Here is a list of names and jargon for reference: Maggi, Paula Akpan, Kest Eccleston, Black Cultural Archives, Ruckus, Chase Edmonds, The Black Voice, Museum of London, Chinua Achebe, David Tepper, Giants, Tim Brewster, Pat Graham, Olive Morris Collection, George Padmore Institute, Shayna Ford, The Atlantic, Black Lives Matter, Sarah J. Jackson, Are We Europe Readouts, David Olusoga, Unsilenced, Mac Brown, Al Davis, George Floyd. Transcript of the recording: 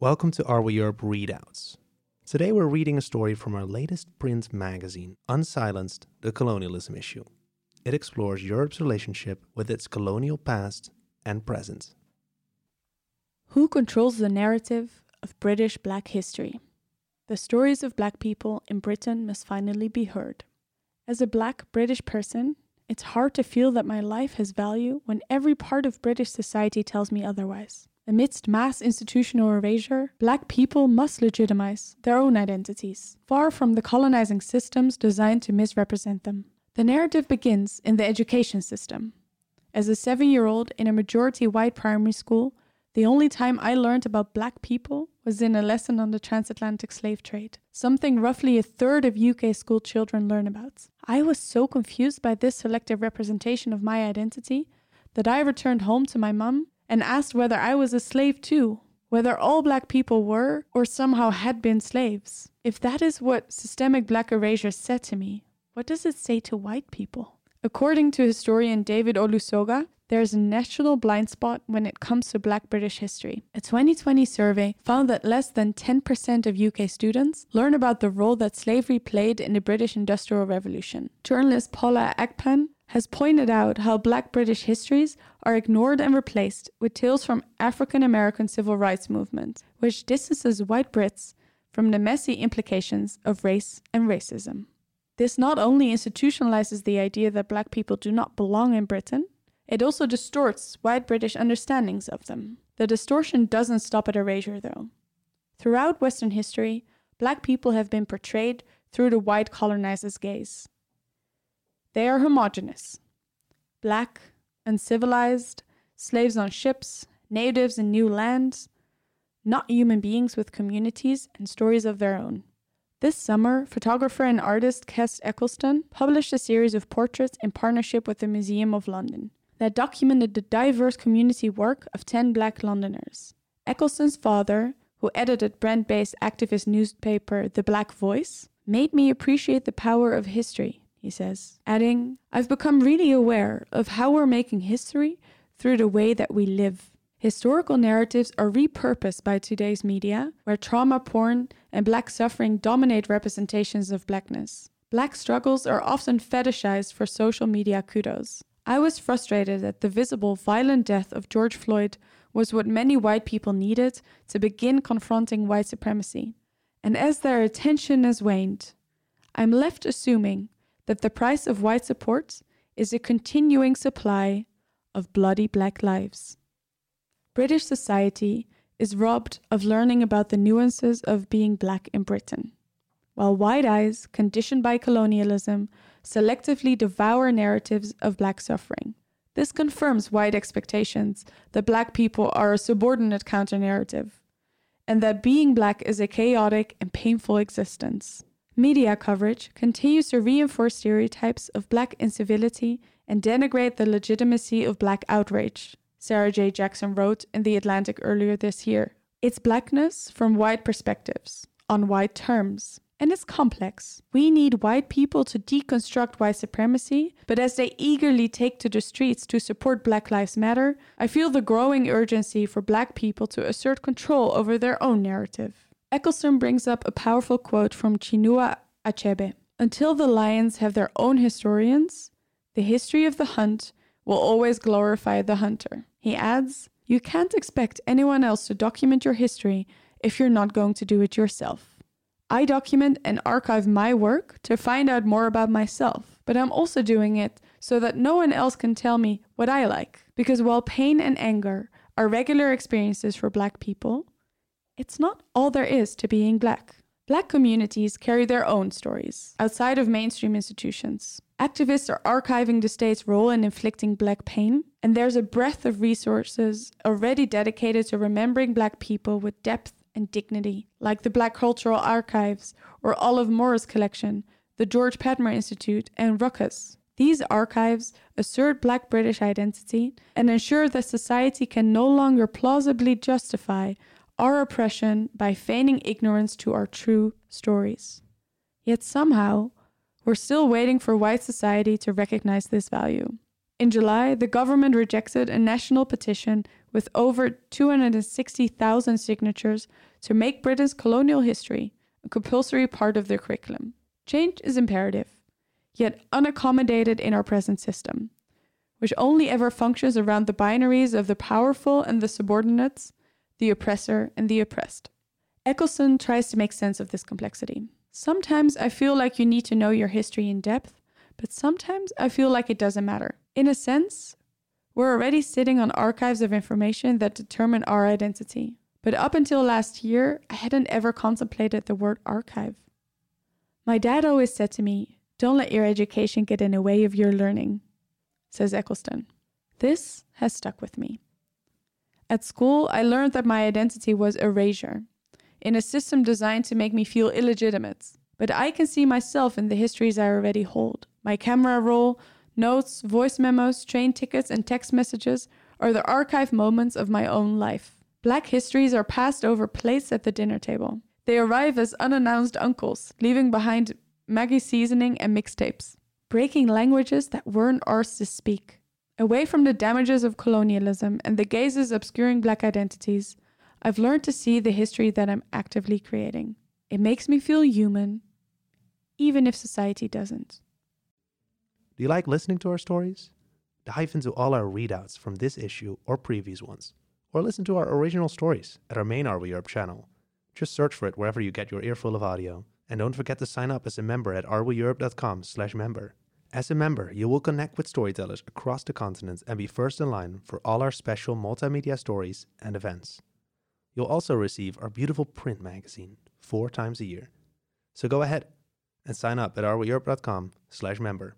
Welcome to Are We Europe Readouts. Today we're reading a story from our latest print magazine, Unsilenced, the Colonialism Issue. It explores Europe's relationship with its colonial past and present. Who controls the narrative of British Black history? The stories of Black people in Britain must finally be heard. As a Black British person, it's hard to feel that my life has value when every part of British society tells me otherwise. Amidst mass institutional erasure, Black people must legitimize their own identities, far from the colonizing systems designed to misrepresent them. The narrative begins in the education system. As a 7-year-old in a majority white primary school, the only time I learned about Black people was in a lesson on the transatlantic slave trade, something roughly a third of UK school children learn about. I was so confused by this selective representation of my identity that I returned home to my mum and asked whether I was a slave too, whether all Black people were or somehow had been slaves. If that is what systemic Black erasure said to me, what does it say to white people? According to historian David Olusoga, there is a national blind spot when it comes to Black British history. A 2020 survey found that less than 10% of UK students learn about the role that slavery played in the British Industrial Revolution. Journalist Paula Akpan has pointed out how Black British histories are ignored and replaced with tales from African American civil rights movement, which distances white Brits from the messy implications of race and racism. This not only institutionalizes the idea that Black people do not belong in Britain, it also distorts white British understandings of them. The distortion doesn't stop at erasure, though. Throughout Western history, Black people have been portrayed through the white colonizer's gaze. They are homogenous. Black, uncivilized, slaves on ships, natives in new lands, not human beings with communities and stories of their own. This summer, photographer and artist Kest Eccleston published a series of portraits in partnership with the Museum of London that documented the diverse community work of 10 Black Londoners. Eccleston's father, who edited Brent-based activist newspaper The Black Voice, made me appreciate the power of history, he says, adding, "I've become really aware of how we're making history through the way that we live. Historical narratives are repurposed by today's media, where trauma porn and Black suffering dominate representations of Blackness. Black struggles are often fetishized for social media kudos. I was frustrated that the visible, violent death of George Floyd was what many white people needed to begin confronting white supremacy. And as their attention has waned, I'm left assuming that the price of white support is a continuing supply of bloody Black lives." British society is robbed of learning about the nuances of being Black in Britain, while white eyes, conditioned by colonialism, selectively devour narratives of Black suffering. This confirms white expectations that Black people are a subordinate counter-narrative, and that being Black is a chaotic and painful existence. Media coverage continues to reinforce stereotypes of Black incivility and denigrate the legitimacy of Black outrage. Sarah J. Jackson wrote in The Atlantic earlier this year, "It's Blackness from white perspectives, on white terms, and it's complex. We need white people to deconstruct white supremacy, but as they eagerly take to the streets to support Black Lives Matter, I feel the growing urgency for Black people to assert control over their own narrative." Eccleston brings up a powerful quote from Chinua Achebe. "Until the lions have their own historians, the history of the hunt will always glorify the hunter." He adds, "You can't expect anyone else to document your history if you're not going to do it yourself. I document and archive my work to find out more about myself, but I'm also doing it so that no one else can tell me what I like. Because while pain and anger are regular experiences for Black people, it's not all there is to being Black. Black communities carry their own stories outside of mainstream institutions. Activists are archiving the state's role in inflicting Black pain, and there's a breadth of resources already dedicated to remembering Black people with depth and dignity, like the Black Cultural Archives or Olive Morris Collection, the George Padmore Institute, and Ruckus. These archives assert Black British identity and ensure that society can no longer plausibly justify our oppression by feigning ignorance to our true stories. Yet somehow, we're still waiting for white society to recognize this value. In July, the government rejected a national petition with over 260,000 signatures to make Britain's colonial history a compulsory part of their curriculum. Change is imperative, yet unaccommodated in our present system, which only ever functions around the binaries of the powerful and the subordinates, the oppressor and the oppressed. Eccleston tries to make sense of this complexity. Sometimes I feel like you need to know your history in depth, but sometimes I feel like it doesn't matter. In a sense, we're already sitting on archives of information that determine our identity. But up until last year, I hadn't ever contemplated the word archive. My dad always said to me, "Don't let your education get in the way of your learning," says Eccleston. This has stuck with me. At school, I learned that my identity was erasure, in a system designed to make me feel illegitimate. But I can see myself in the histories I already hold. My camera roll, notes, voice memos, train tickets, and text messages are the archive moments of my own life. Black histories are passed over plates at the dinner table. They arrive as unannounced uncles, leaving behind Maggi seasoning and mixtapes, breaking languages that weren't ours to speak. Away from the damages of colonialism and the gazes obscuring Black identities, I've learned to see the history that I'm actively creating. It makes me feel human, even if society doesn't. Do you like listening to our stories? Dive into all our readouts from this issue or previous ones, or listen to our original stories at our main Are We Europe channel. Just search for it wherever you get your earful of audio. And don't forget to sign up as a member at areweeurope.com/member. As a member, you will connect with storytellers across the continent and be first in line for all our special multimedia stories and events. You'll also receive our beautiful print magazine 4 times a year. So go ahead and sign up at areweeurope.com/member.